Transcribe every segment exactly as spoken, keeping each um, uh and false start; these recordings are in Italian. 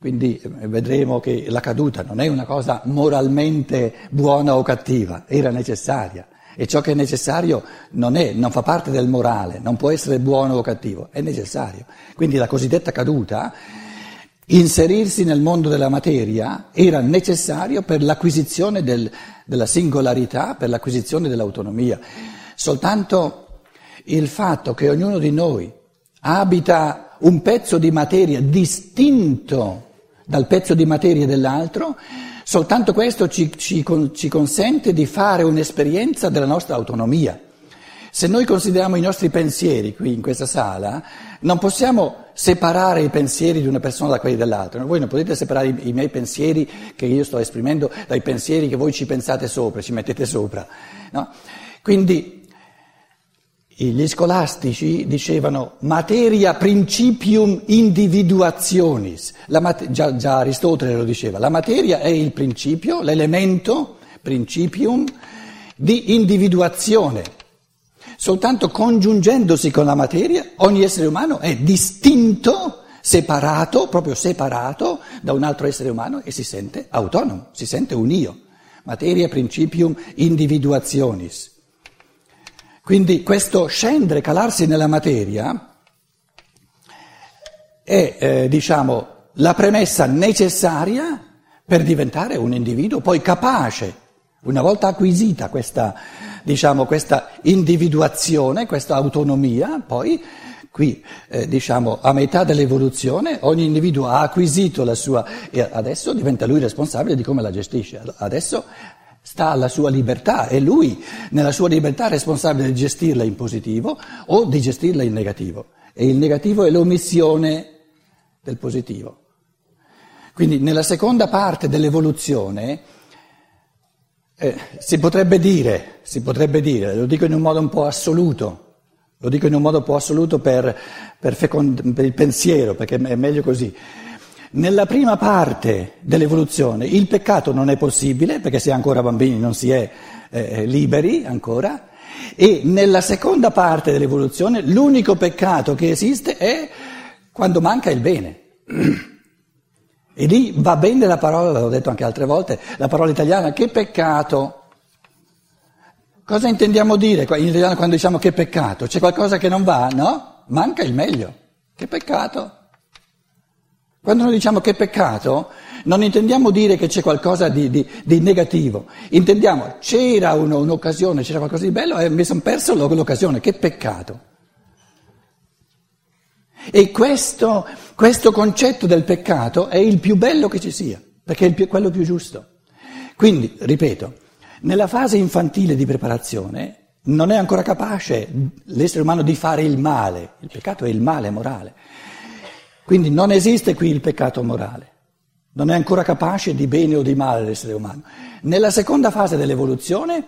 Quindi vedremo che la caduta non è una cosa moralmente buona o cattiva, era necessaria. E ciò che è necessario non è, non fa parte del morale, non può essere buono o cattivo, è necessario. Quindi la cosiddetta caduta, inserirsi nel mondo della materia, era necessario per l'acquisizione del, della singolarità, per l'acquisizione dell'autonomia. Soltanto il fatto che ognuno di noi abita un pezzo di materia distinto dal pezzo di materia dell'altro, soltanto questo ci, ci, ci consente di fare un'esperienza della nostra autonomia. Se noi consideriamo i nostri pensieri qui in questa sala, non possiamo separare i pensieri di una persona da quelli dell'altra. Voi non potete separare i, i miei pensieri che io sto esprimendo dai pensieri che voi ci pensate sopra, ci mettete sopra. No? Quindi gli scolastici dicevano materia principium individuationis. La mate- già, già Aristotele lo diceva, la materia è il principio, l'elemento principium di individuazione. Soltanto congiungendosi con la materia ogni essere umano è distinto, separato, proprio separato da un altro essere umano e si sente autonomo, si sente un io. Materia principium individuationis. Quindi questo scendere, calarsi nella materia è, eh, diciamo, la premessa necessaria per diventare un individuo poi capace, una volta acquisita questa, diciamo, questa individuazione, questa autonomia, poi qui, eh, diciamo, a metà dell'evoluzione ogni individuo ha acquisito la sua e adesso diventa lui responsabile di come la gestisce. Adesso sta alla sua libertà, è lui nella sua libertà responsabile di gestirla in positivo o di gestirla in negativo. E il negativo è l'omissione del positivo. Quindi nella seconda parte dell'evoluzione eh, si potrebbe dire, si potrebbe dire, lo dico in un modo un po' assoluto, lo dico in un modo un po' assoluto per, per, fecond- per il pensiero, perché è meglio così. Nella prima parte dell'evoluzione il peccato non è possibile, perché si è ancora bambini non si è eh, liberi ancora, e nella seconda parte dell'evoluzione l'unico peccato che esiste è quando manca il bene. E lì va bene la parola, l'ho detto anche altre volte, la parola italiana, che peccato. Cosa intendiamo dire in italiano quando diciamo che peccato? C'è qualcosa che non va, no? Manca il meglio. Che peccato. Quando noi diciamo che peccato, non intendiamo dire che c'è qualcosa di, di, di negativo, intendiamo c'era uno, un'occasione, c'era qualcosa di bello e mi sono perso l'occasione, che peccato. E questo, questo concetto del peccato è il più bello che ci sia, perché è il più, quello più giusto. Quindi, ripeto, nella fase infantile di preparazione non è ancora capace l'essere umano di fare il male, il peccato è il male morale. Quindi non esiste qui il peccato morale, non è ancora capace di bene o di male l'essere umano. Nella seconda fase dell'evoluzione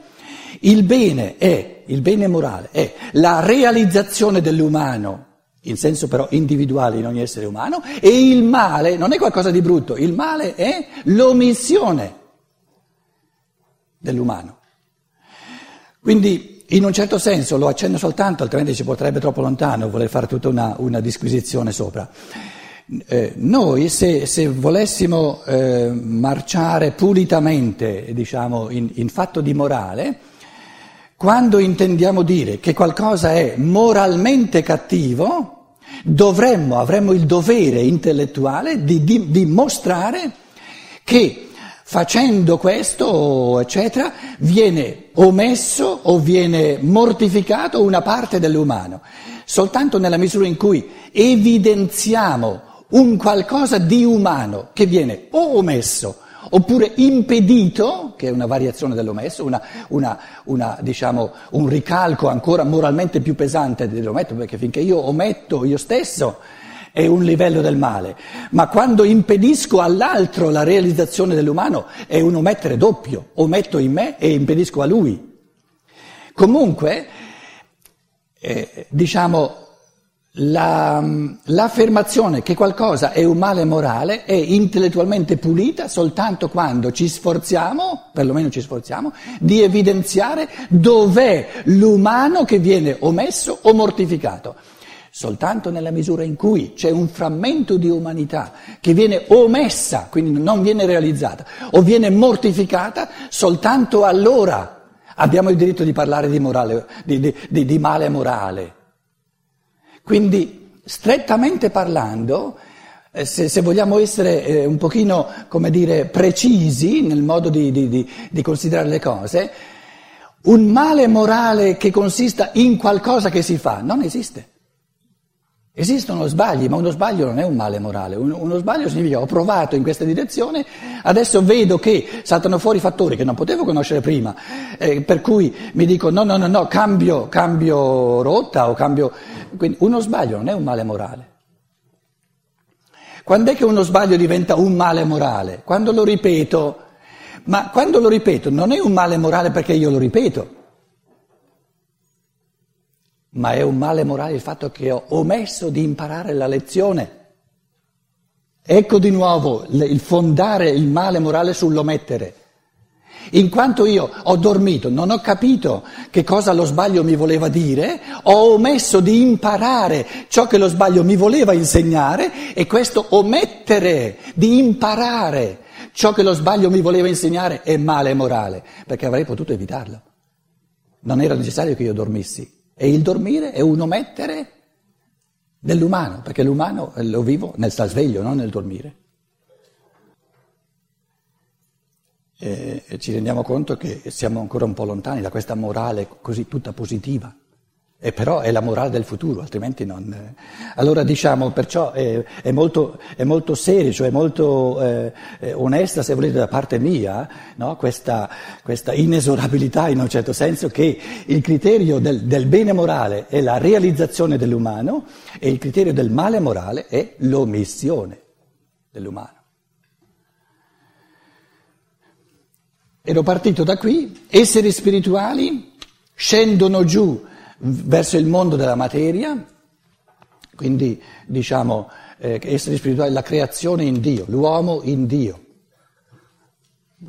il bene è, il bene morale è la realizzazione dell'umano, in senso però individuale in ogni essere umano, e il male non è qualcosa di brutto, il male è l'omissione dell'umano. Quindi, in un certo senso, lo accenno soltanto, altrimenti ci porterebbe troppo lontano voler fare tutta una, una disquisizione sopra. Eh, noi, se, se volessimo eh, marciare pulitamente, diciamo, in, in fatto di morale, quando intendiamo dire che qualcosa è moralmente cattivo, dovremmo, avremmo il dovere intellettuale di, di, di mostrare che facendo questo, eccetera, viene omesso o viene mortificato una parte dell'umano. Soltanto nella misura in cui evidenziamo un qualcosa di umano che viene o omesso oppure impedito, che è una variazione dell'omesso, una, una, una, diciamo, un ricalco ancora moralmente più pesante dell'ometto, perché finché io ometto io stesso è un livello del male, ma quando impedisco all'altro la realizzazione dell'umano è un omettere doppio, ometto in me e impedisco a lui. Comunque, eh, diciamo, la, l'affermazione che qualcosa è un male morale è intellettualmente pulita soltanto quando ci sforziamo, perlomeno ci sforziamo, di evidenziare dov'è l'umano che viene omesso o mortificato. soltanto nella misura in cui c'è un frammento di umanità che viene omessa, quindi non viene realizzata, o viene mortificata, soltanto allora abbiamo il diritto di parlare di, morale, di, di, di, di male morale. Quindi, strettamente parlando, se, se vogliamo essere eh, un pochino, come dire, precisi nel modo di, di, di, di considerare le cose, un male morale che consista in qualcosa che si fa non esiste. Esistono sbagli, ma uno sbaglio non è un male morale. Uno sbaglio significa ho provato in questa direzione, adesso vedo che saltano fuori fattori che non potevo conoscere prima, eh, per cui mi dico no, no, no, no, cambio, cambio rotta o cambio... Quindi uno sbaglio non è un male morale. Quando è che uno sbaglio diventa un male morale? Quando lo ripeto, ma quando lo ripeto non è un male morale perché io lo ripeto, ma è un male morale il fatto che ho omesso di imparare la lezione. Ecco di nuovo il fondare il male morale sull'omettere. In quanto io ho dormito, non ho capito che cosa lo sbaglio mi voleva dire, ho omesso di imparare ciò che lo sbaglio mi voleva insegnare, e questo omettere di imparare ciò che lo sbaglio mi voleva insegnare è male morale, perché avrei potuto evitarlo. Non era necessario che io dormissi. E il dormire è un omettere dell'umano, perché l'umano lo vivo nel star sveglio, non nel dormire. E, e ci rendiamo conto che siamo ancora un po' lontani da questa morale così tutta positiva, e però è la morale del futuro, altrimenti non... Allora diciamo, perciò è, è, molto, è molto serio, cioè molto eh, onesta, se volete, da parte mia, no? questa, questa inesorabilità, in un certo senso, che il criterio del, del bene morale è la realizzazione dell'umano, e il criterio del male morale è l'omissione dell'umano. Ero partito da qui, esseri spirituali scendono giù verso il mondo della materia, quindi diciamo eh, essere spirituale, la creazione in Dio, l'uomo in Dio.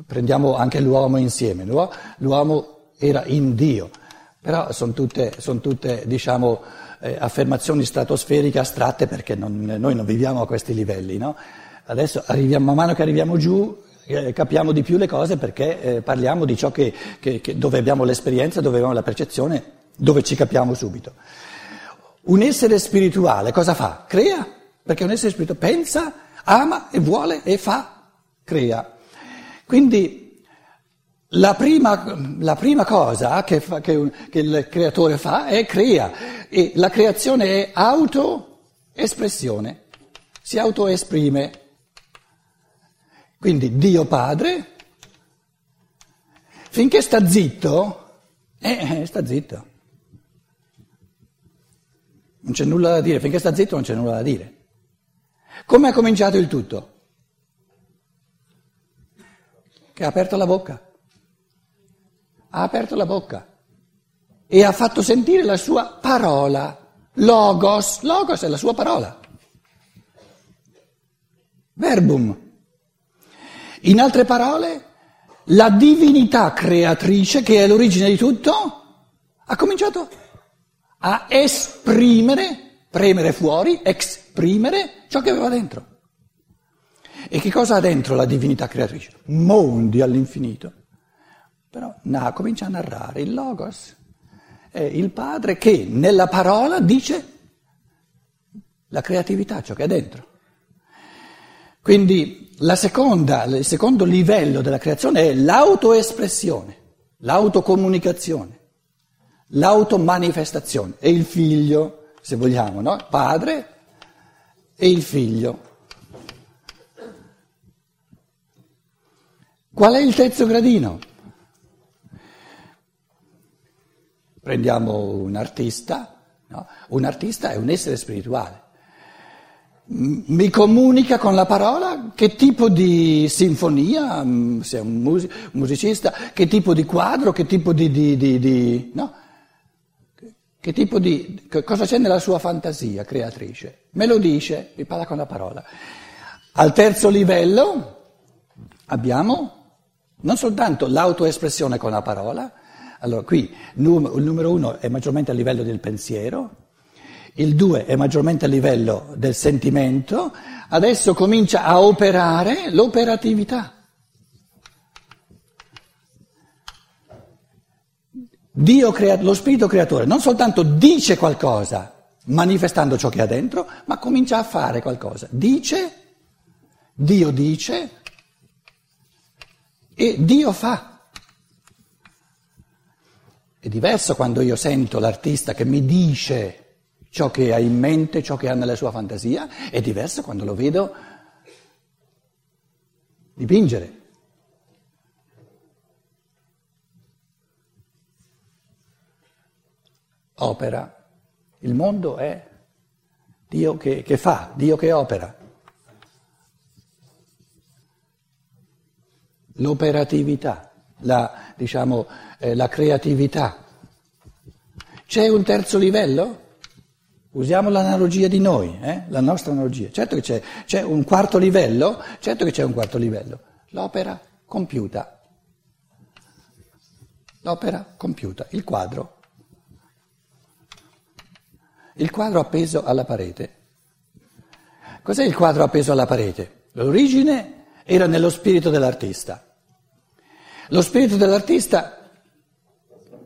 Prendiamo anche l'uomo insieme, l'uomo era in Dio, però sono tutte, sono tutte diciamo, eh, affermazioni stratosferiche, astratte, perché non, noi non viviamo a questi livelli, no? Adesso arriviamo, man mano che arriviamo giù, capiamo di più le cose, perché eh, parliamo di ciò che, che, che, dove abbiamo l'esperienza, dove abbiamo la percezione, dove ci capiamo subito. Un essere spirituale cosa fa? Crea, perché un essere spirituale pensa, ama e vuole e fa, crea. Quindi la prima, la prima cosa che, fa, che, che il creatore fa è crea, e la creazione è autoespressione, si autoesprime. Quindi Dio Padre, finché sta zitto, eh, sta zitto. Non c'è nulla da dire, finché sta zitto non c'è nulla da dire. Come ha cominciato il tutto? Che ha aperto la bocca. Ha aperto la bocca e ha fatto sentire la sua parola. Logos, logos è la sua parola. Verbum. In altre parole, la divinità creatrice, che è l'origine di tutto, ha cominciato a esprimere, premere fuori, esprimere ciò che aveva dentro. E che cosa ha dentro la divinità creatrice? Mondi all'infinito. Però no, comincia a narrare il Logos, è il Padre che nella parola dice la creatività, ciò che è dentro. Quindi la seconda, il secondo livello della creazione è l'autoespressione, l'autocomunicazione, l'automanifestazione. E il figlio, se vogliamo, no? Padre e il figlio. Qual è il terzo gradino? Prendiamo un artista, no? Un artista è un essere spirituale. Mi comunica con la parola che tipo di sinfonia, se è un musicista, che tipo di quadro, che tipo di, di, di, di no, che tipo di, cosa c'è nella sua fantasia creatrice. Me lo dice, mi parla con la parola. Al terzo livello abbiamo non soltanto l'autoespressione con la parola, allora qui il numero uno è maggiormente a livello del pensiero. il due è maggiormente a livello del sentimento, adesso comincia a operare l'operatività. Dio crea, lo spirito creatore non soltanto dice qualcosa manifestando ciò che ha dentro, ma comincia a fare qualcosa. Dice, Dio dice e Dio fa. È diverso quando io sento l'artista che mi dice ciò che ha in mente, ciò che ha nella sua fantasia, è diverso quando lo vedo dipingere. Opera. Il mondo è Dio che, che fa, Dio che opera. L'operatività, la, diciamo, eh, la creatività. C'è un terzo livello? Usiamo l'analogia di noi, eh? La nostra analogia. Certo che c'è, c'è un quarto livello, certo che c'è un quarto livello. L'opera compiuta. L'opera compiuta, il quadro. Il quadro appeso alla parete. Cos'è il quadro appeso alla parete? L'origine era nello spirito dell'artista. Lo spirito dell'artista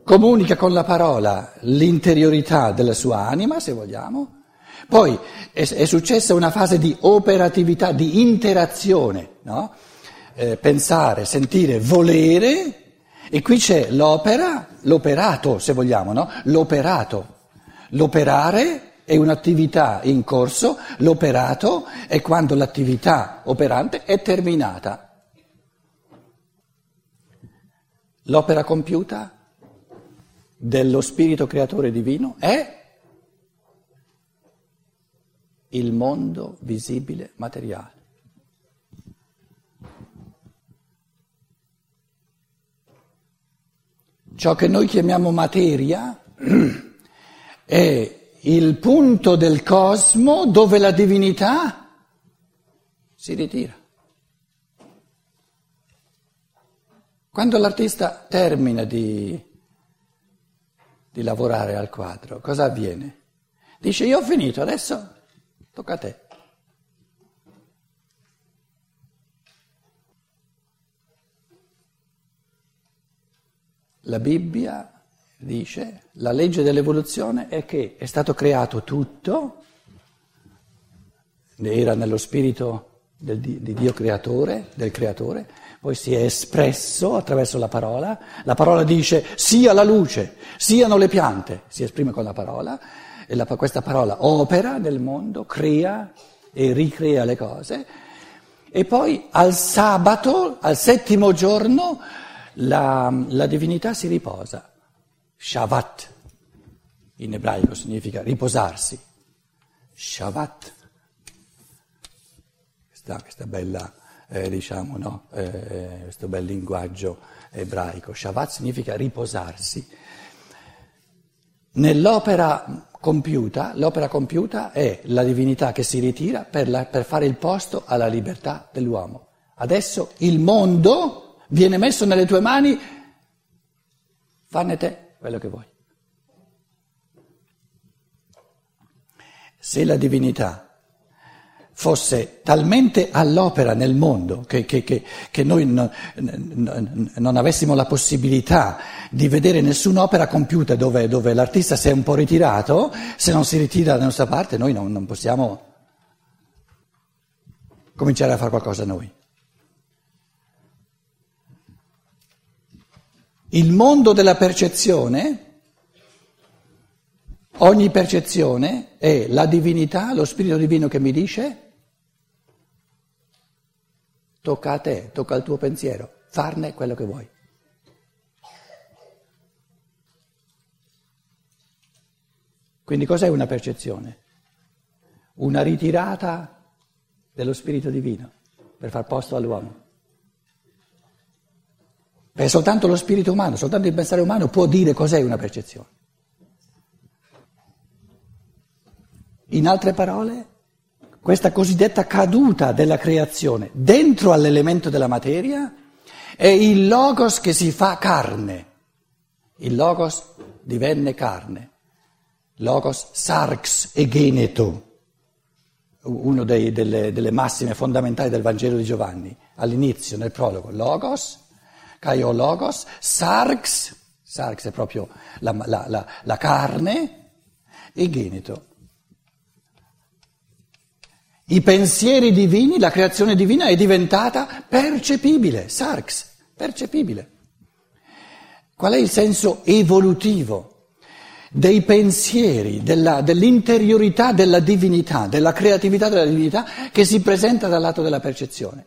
comunica con la parola l'interiorità della sua anima, se vogliamo. Poi è, è successa una fase di operatività, di interazione, no? Eh, pensare, sentire, volere, e qui c'è l'opera, l'operato, se vogliamo, no? L'operato. L'operare è un'attività in corso, l'operato è quando l'attività operante è terminata. L'opera compiuta dello Spirito Creatore Divino è il mondo visibile materiale. Ciò che noi chiamiamo materia è il punto del cosmo dove la divinità si ritira. Quando l'artista termina di, di lavorare al quadro, cosa avviene? Dice: io ho finito, adesso tocca a te. La Bibbia dice, la legge dell'evoluzione è che è stato creato tutto, era nello spirito del, di Dio creatore, del creatore, poi si è espresso attraverso la parola, la parola dice sia la luce, siano le piante, si esprime con la parola, e la, questa parola opera nel mondo, crea e ricrea le cose, e poi al sabato, al settimo giorno, la, la divinità si riposa. Shabbat, in ebraico significa riposarsi, Shabbat, questa, questa bella, eh, diciamo, no, eh, questo bel linguaggio ebraico, Shabbat significa riposarsi. Nell'opera compiuta, l'opera compiuta è la divinità che si ritira per, la, per fare il posto alla libertà dell'uomo. Adesso il mondo viene messo nelle tue mani, fanne te quello che vuoi. Se la divinità fosse talmente all'opera nel mondo che, che, che, che noi non, non avessimo la possibilità di vedere nessun'opera compiuta dove, dove l'artista si è un po' ritirato, se non si ritira dalla nostra parte noi non, non possiamo cominciare a fare qualcosa noi. Il mondo della percezione, ogni percezione è la divinità, lo spirito divino che mi dice tocca a te, tocca al tuo pensiero, farne quello che vuoi. Quindi cos'è una percezione? Una ritirata dello spirito divino per far posto all'uomo. Perché soltanto lo spirito umano, soltanto il pensare umano può dire cos'è una percezione. In altre parole, questa cosiddetta caduta della creazione dentro all'elemento della materia è il logos che si fa carne. Il logos divenne carne. Logos, sarx e geneto, uno dei, delle, delle massime fondamentali del Vangelo di Giovanni, all'inizio, nel prologo, logos, kaiō logos, sarx, sarx è proprio la, la, la, la carne, e geneto. I pensieri divini, la creazione divina è diventata percepibile, sarx, percepibile. Qual è il senso evolutivo dei pensieri, della, dell'interiorità della divinità, della creatività della divinità che si presenta dal lato della percezione?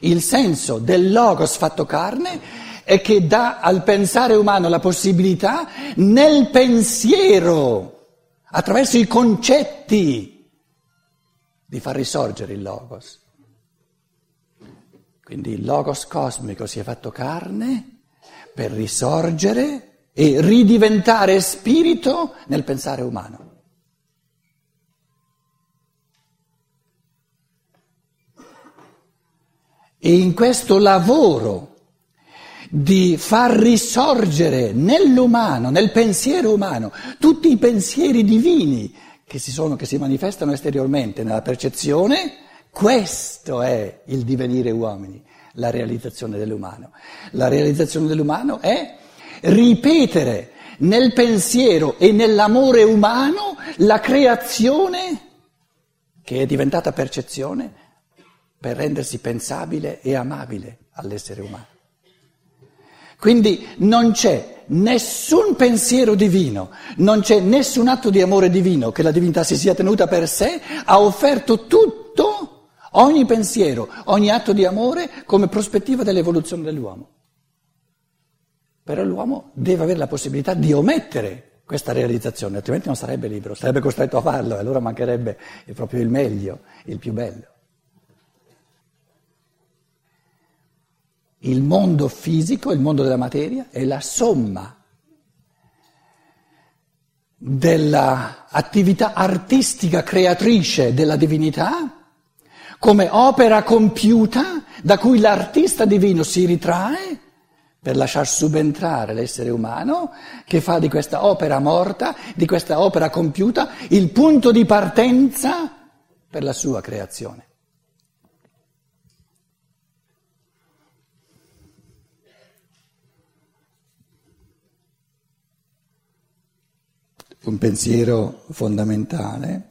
Il senso del logos fatto carne è che dà al pensare umano la possibilità nel pensiero, attraverso i concetti, di far risorgere il logos. Quindi il logos cosmico si è fatto carne per risorgere e ridiventare spirito nel pensare umano. E in questo lavoro di far risorgere nell'umano, nel pensiero umano, tutti i pensieri divini che si sono, che si manifestano esteriormente nella percezione, questo è il divenire uomini, la realizzazione dell'umano. La realizzazione dell'umano è ripetere nel pensiero e nell'amore umano la creazione che è diventata percezione per rendersi pensabile e amabile all'essere umano. Quindi non c'è nessun pensiero divino, non c'è nessun atto di amore divino che la divinità si sia tenuta per sé, ha offerto tutto, ogni pensiero, ogni atto di amore come prospettiva dell'evoluzione dell'uomo. Però l'uomo deve avere la possibilità di omettere questa realizzazione, altrimenti non sarebbe libero, sarebbe costretto a farlo e allora mancherebbe proprio il meglio, il più bello. Il mondo fisico, il mondo della materia, è la somma dell'attività artistica creatrice della divinità come opera compiuta da cui l'artista divino si ritrae per lasciar subentrare l'essere umano che fa di questa opera morta, di questa opera compiuta, il punto di partenza per la sua creazione. Un pensiero fondamentale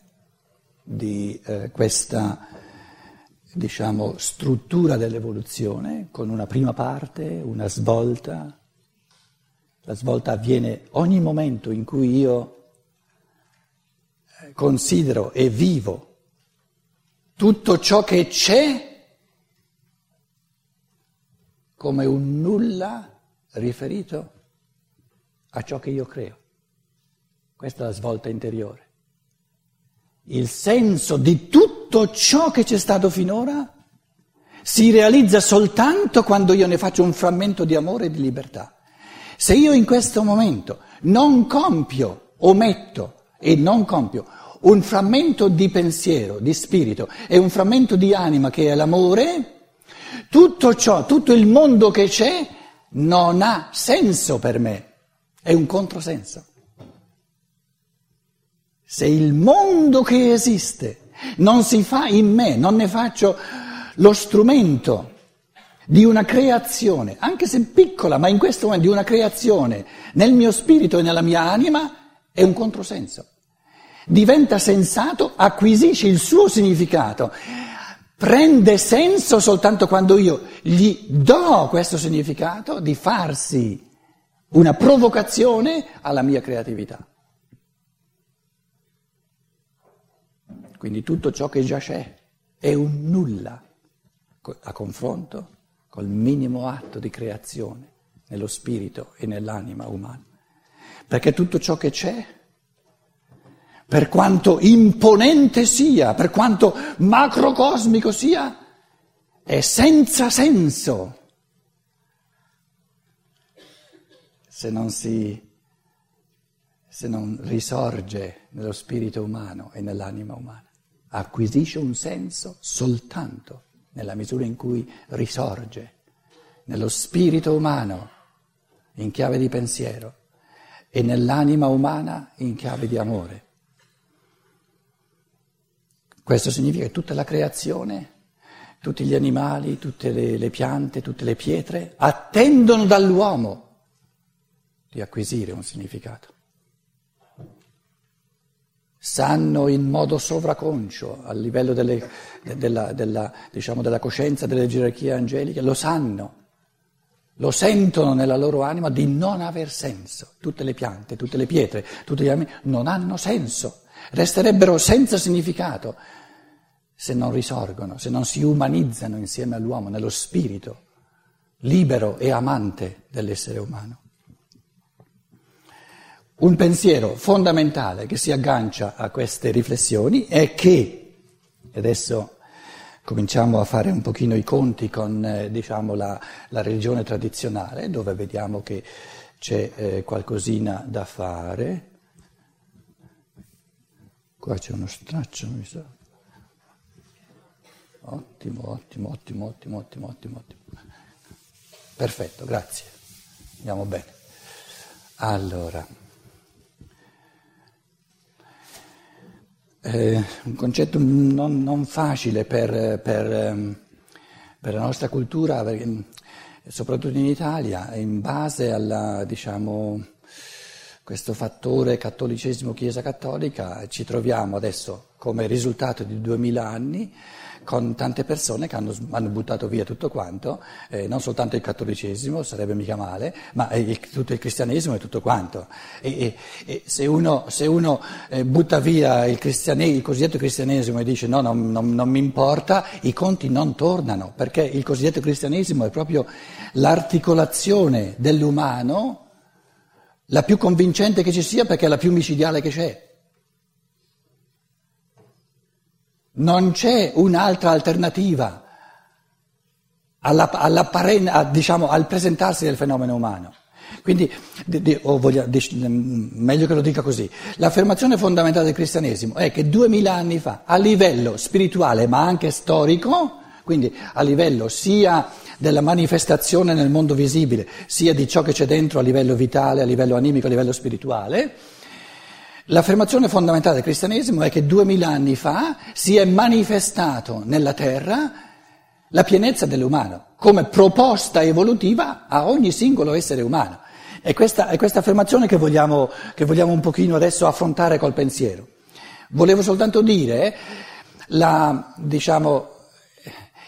di eh, questa, diciamo, struttura dell'evoluzione con una prima parte, una svolta. La svolta avviene ogni momento in cui io considero e vivo tutto ciò che c'è come un nulla riferito a ciò che io creo. Questa è la svolta interiore. Il senso di tutto Tutto ciò che c'è stato finora si realizza soltanto quando io ne faccio un frammento di amore e di libertà. Se io in questo momento non compio, ometto e non compio un frammento di pensiero, di spirito e un frammento di anima che è l'amore, tutto ciò, tutto il mondo che c'è non ha senso per me, è un controsenso. Se il mondo che esiste non si fa in me, non ne faccio lo strumento di una creazione, anche se piccola, ma in questo momento di una creazione nel mio spirito e nella mia anima, è un controsenso. Diventa sensato, acquisisce il suo significato, prende senso soltanto quando io gli do questo significato di farsi una provocazione alla mia creatività. Quindi tutto ciò che già c'è è un nulla a confronto col minimo atto di creazione nello spirito e nell'anima umana. Perché tutto ciò che c'è, per quanto imponente sia, per quanto macrocosmico sia, è senza senso se non si... se non risorge nello spirito umano e nell'anima umana. Acquisisce un senso soltanto nella misura in cui risorge nello spirito umano in chiave di pensiero e nell'anima umana in chiave di amore. Questo significa che tutta la creazione, tutti gli animali, tutte le, le piante, tutte le pietre attendono dall'uomo di acquisire un significato. Sanno in modo sovraconcio, a livello delle, de, della, della, diciamo, della coscienza, delle gerarchie angeliche, lo sanno, lo sentono nella loro anima di non aver senso. Tutte le piante, tutte le pietre, tutti gli animali non hanno senso, resterebbero senza significato se non risorgono, se non si umanizzano insieme all'uomo, nello spirito libero e amante dell'essere umano. Un pensiero fondamentale che si aggancia a queste riflessioni è che, adesso cominciamo a fare un pochino i conti con eh, diciamo, la, la religione tradizionale, dove vediamo che c'è eh, qualcosina da fare. Qua c'è uno straccio, mi sa. Ottimo, ottimo, ottimo, ottimo, ottimo, ottimo, ottimo. Perfetto, grazie. Andiamo bene. Allora, eh, un concetto non, non facile per, per, per la nostra cultura, perché, soprattutto in Italia, in base alla, diciamo, questo fattore cattolicesimo-Chiesa cattolica, ci troviamo adesso come risultato di duemila anni con tante persone che hanno, hanno buttato via tutto quanto, eh, non soltanto il cattolicesimo, sarebbe mica male, ma il, tutto il cristianesimo e tutto quanto. E, e, e se uno, se uno eh, butta via il, il cosiddetto cristianesimo e dice no, non, non, non mi importa, i conti non tornano, perché il cosiddetto cristianesimo è proprio l'articolazione dell'umano, la più convincente che ci sia, perché è la più micidiale che c'è. Non c'è un'altra alternativa alla, alla, a, diciamo, al presentarsi del fenomeno umano. Quindi, di, di, o voglio, di, meglio che lo dica così, l'affermazione fondamentale del cristianesimo è che duemila anni fa, a livello spirituale ma anche storico, quindi a livello sia della manifestazione nel mondo visibile, sia di ciò che c'è dentro a livello vitale, a livello animico, a livello spirituale, l'affermazione fondamentale del cristianesimo è che duemila anni fa si è manifestato nella terra la pienezza dell'umano come proposta evolutiva a ogni singolo essere umano. E questa è questa affermazione che vogliamo, che vogliamo un pochino adesso affrontare col pensiero. Volevo soltanto dire la, diciamo,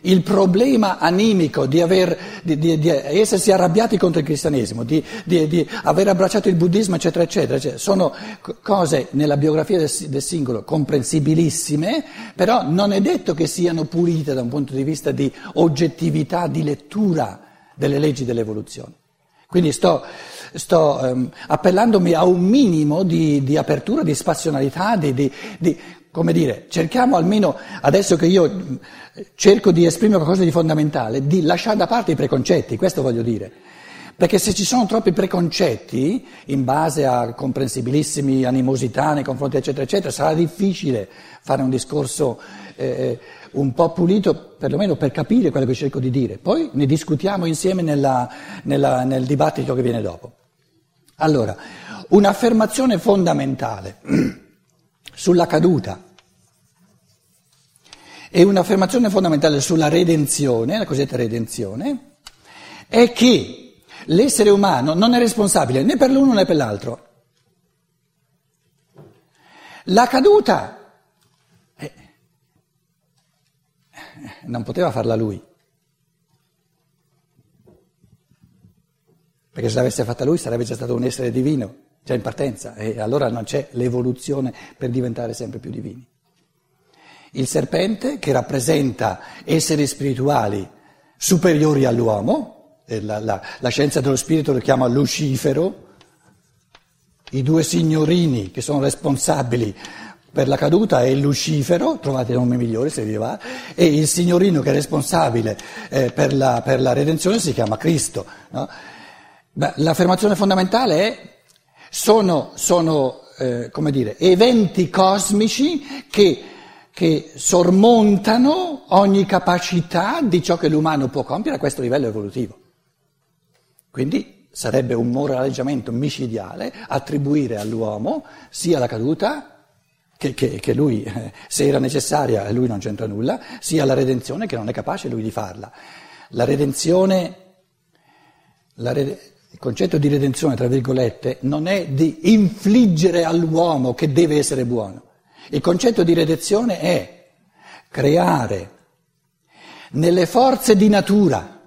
il problema animico di, aver, di, di, di essersi arrabbiati contro il cristianesimo, di, di, di aver abbracciato il buddismo, eccetera, eccetera, eccetera, sono cose nella biografia del, del singolo comprensibilissime, però non è detto che siano pulite da un punto di vista di oggettività, di lettura delle leggi dell'evoluzione. Quindi sto, sto ehm, appellandomi a un minimo di, di apertura, di spazionalità, di... di, di come dire, cerchiamo almeno, adesso che io cerco di esprimere qualcosa di fondamentale, di lasciare da parte i preconcetti, questo voglio dire. Perché se ci sono troppi preconcetti, in base a comprensibilissimi animosità nei confronti eccetera eccetera, sarà difficile fare un discorso eh, un po' pulito, perlomeno per capire quello che cerco di dire. Poi ne discutiamo insieme nella, nella, nel dibattito che viene dopo. Allora, un'affermazione fondamentale sulla caduta e un'affermazione fondamentale sulla redenzione, la cosiddetta redenzione, è che l'essere umano non è responsabile né per l'uno né per l'altro. La caduta eh, non poteva farla lui, perché se l'avesse fatta lui sarebbe già stato un essere divino. Già in partenza, e allora non c'è l'evoluzione per diventare sempre più divini. Il serpente, che rappresenta esseri spirituali superiori all'uomo, la, la, la scienza dello spirito lo chiama Lucifero, i due signorini che sono responsabili per la caduta è Lucifero, trovate nomi migliori se vi va, e il signorino che è responsabile eh, per, la, per la redenzione si chiama Cristo. No? Beh, l'affermazione fondamentale è Sono, sono eh, come dire, eventi cosmici che, che sormontano ogni capacità di ciò che l'umano può compiere a questo livello evolutivo. Quindi sarebbe un moraleggiamento micidiale attribuire all'uomo sia la caduta, che, che, che lui, se era necessaria e lui non c'entra nulla, sia la redenzione, che non è capace lui di farla. La redenzione, la re, il concetto di redenzione, tra virgolette, non è di infliggere all'uomo che deve essere buono. Il concetto di redenzione è creare nelle forze di natura,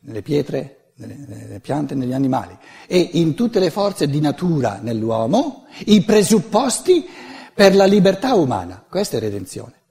nelle pietre, nelle piante, negli animali e in tutte le forze di natura nell'uomo, i presupposti per la libertà umana. Questa è redenzione.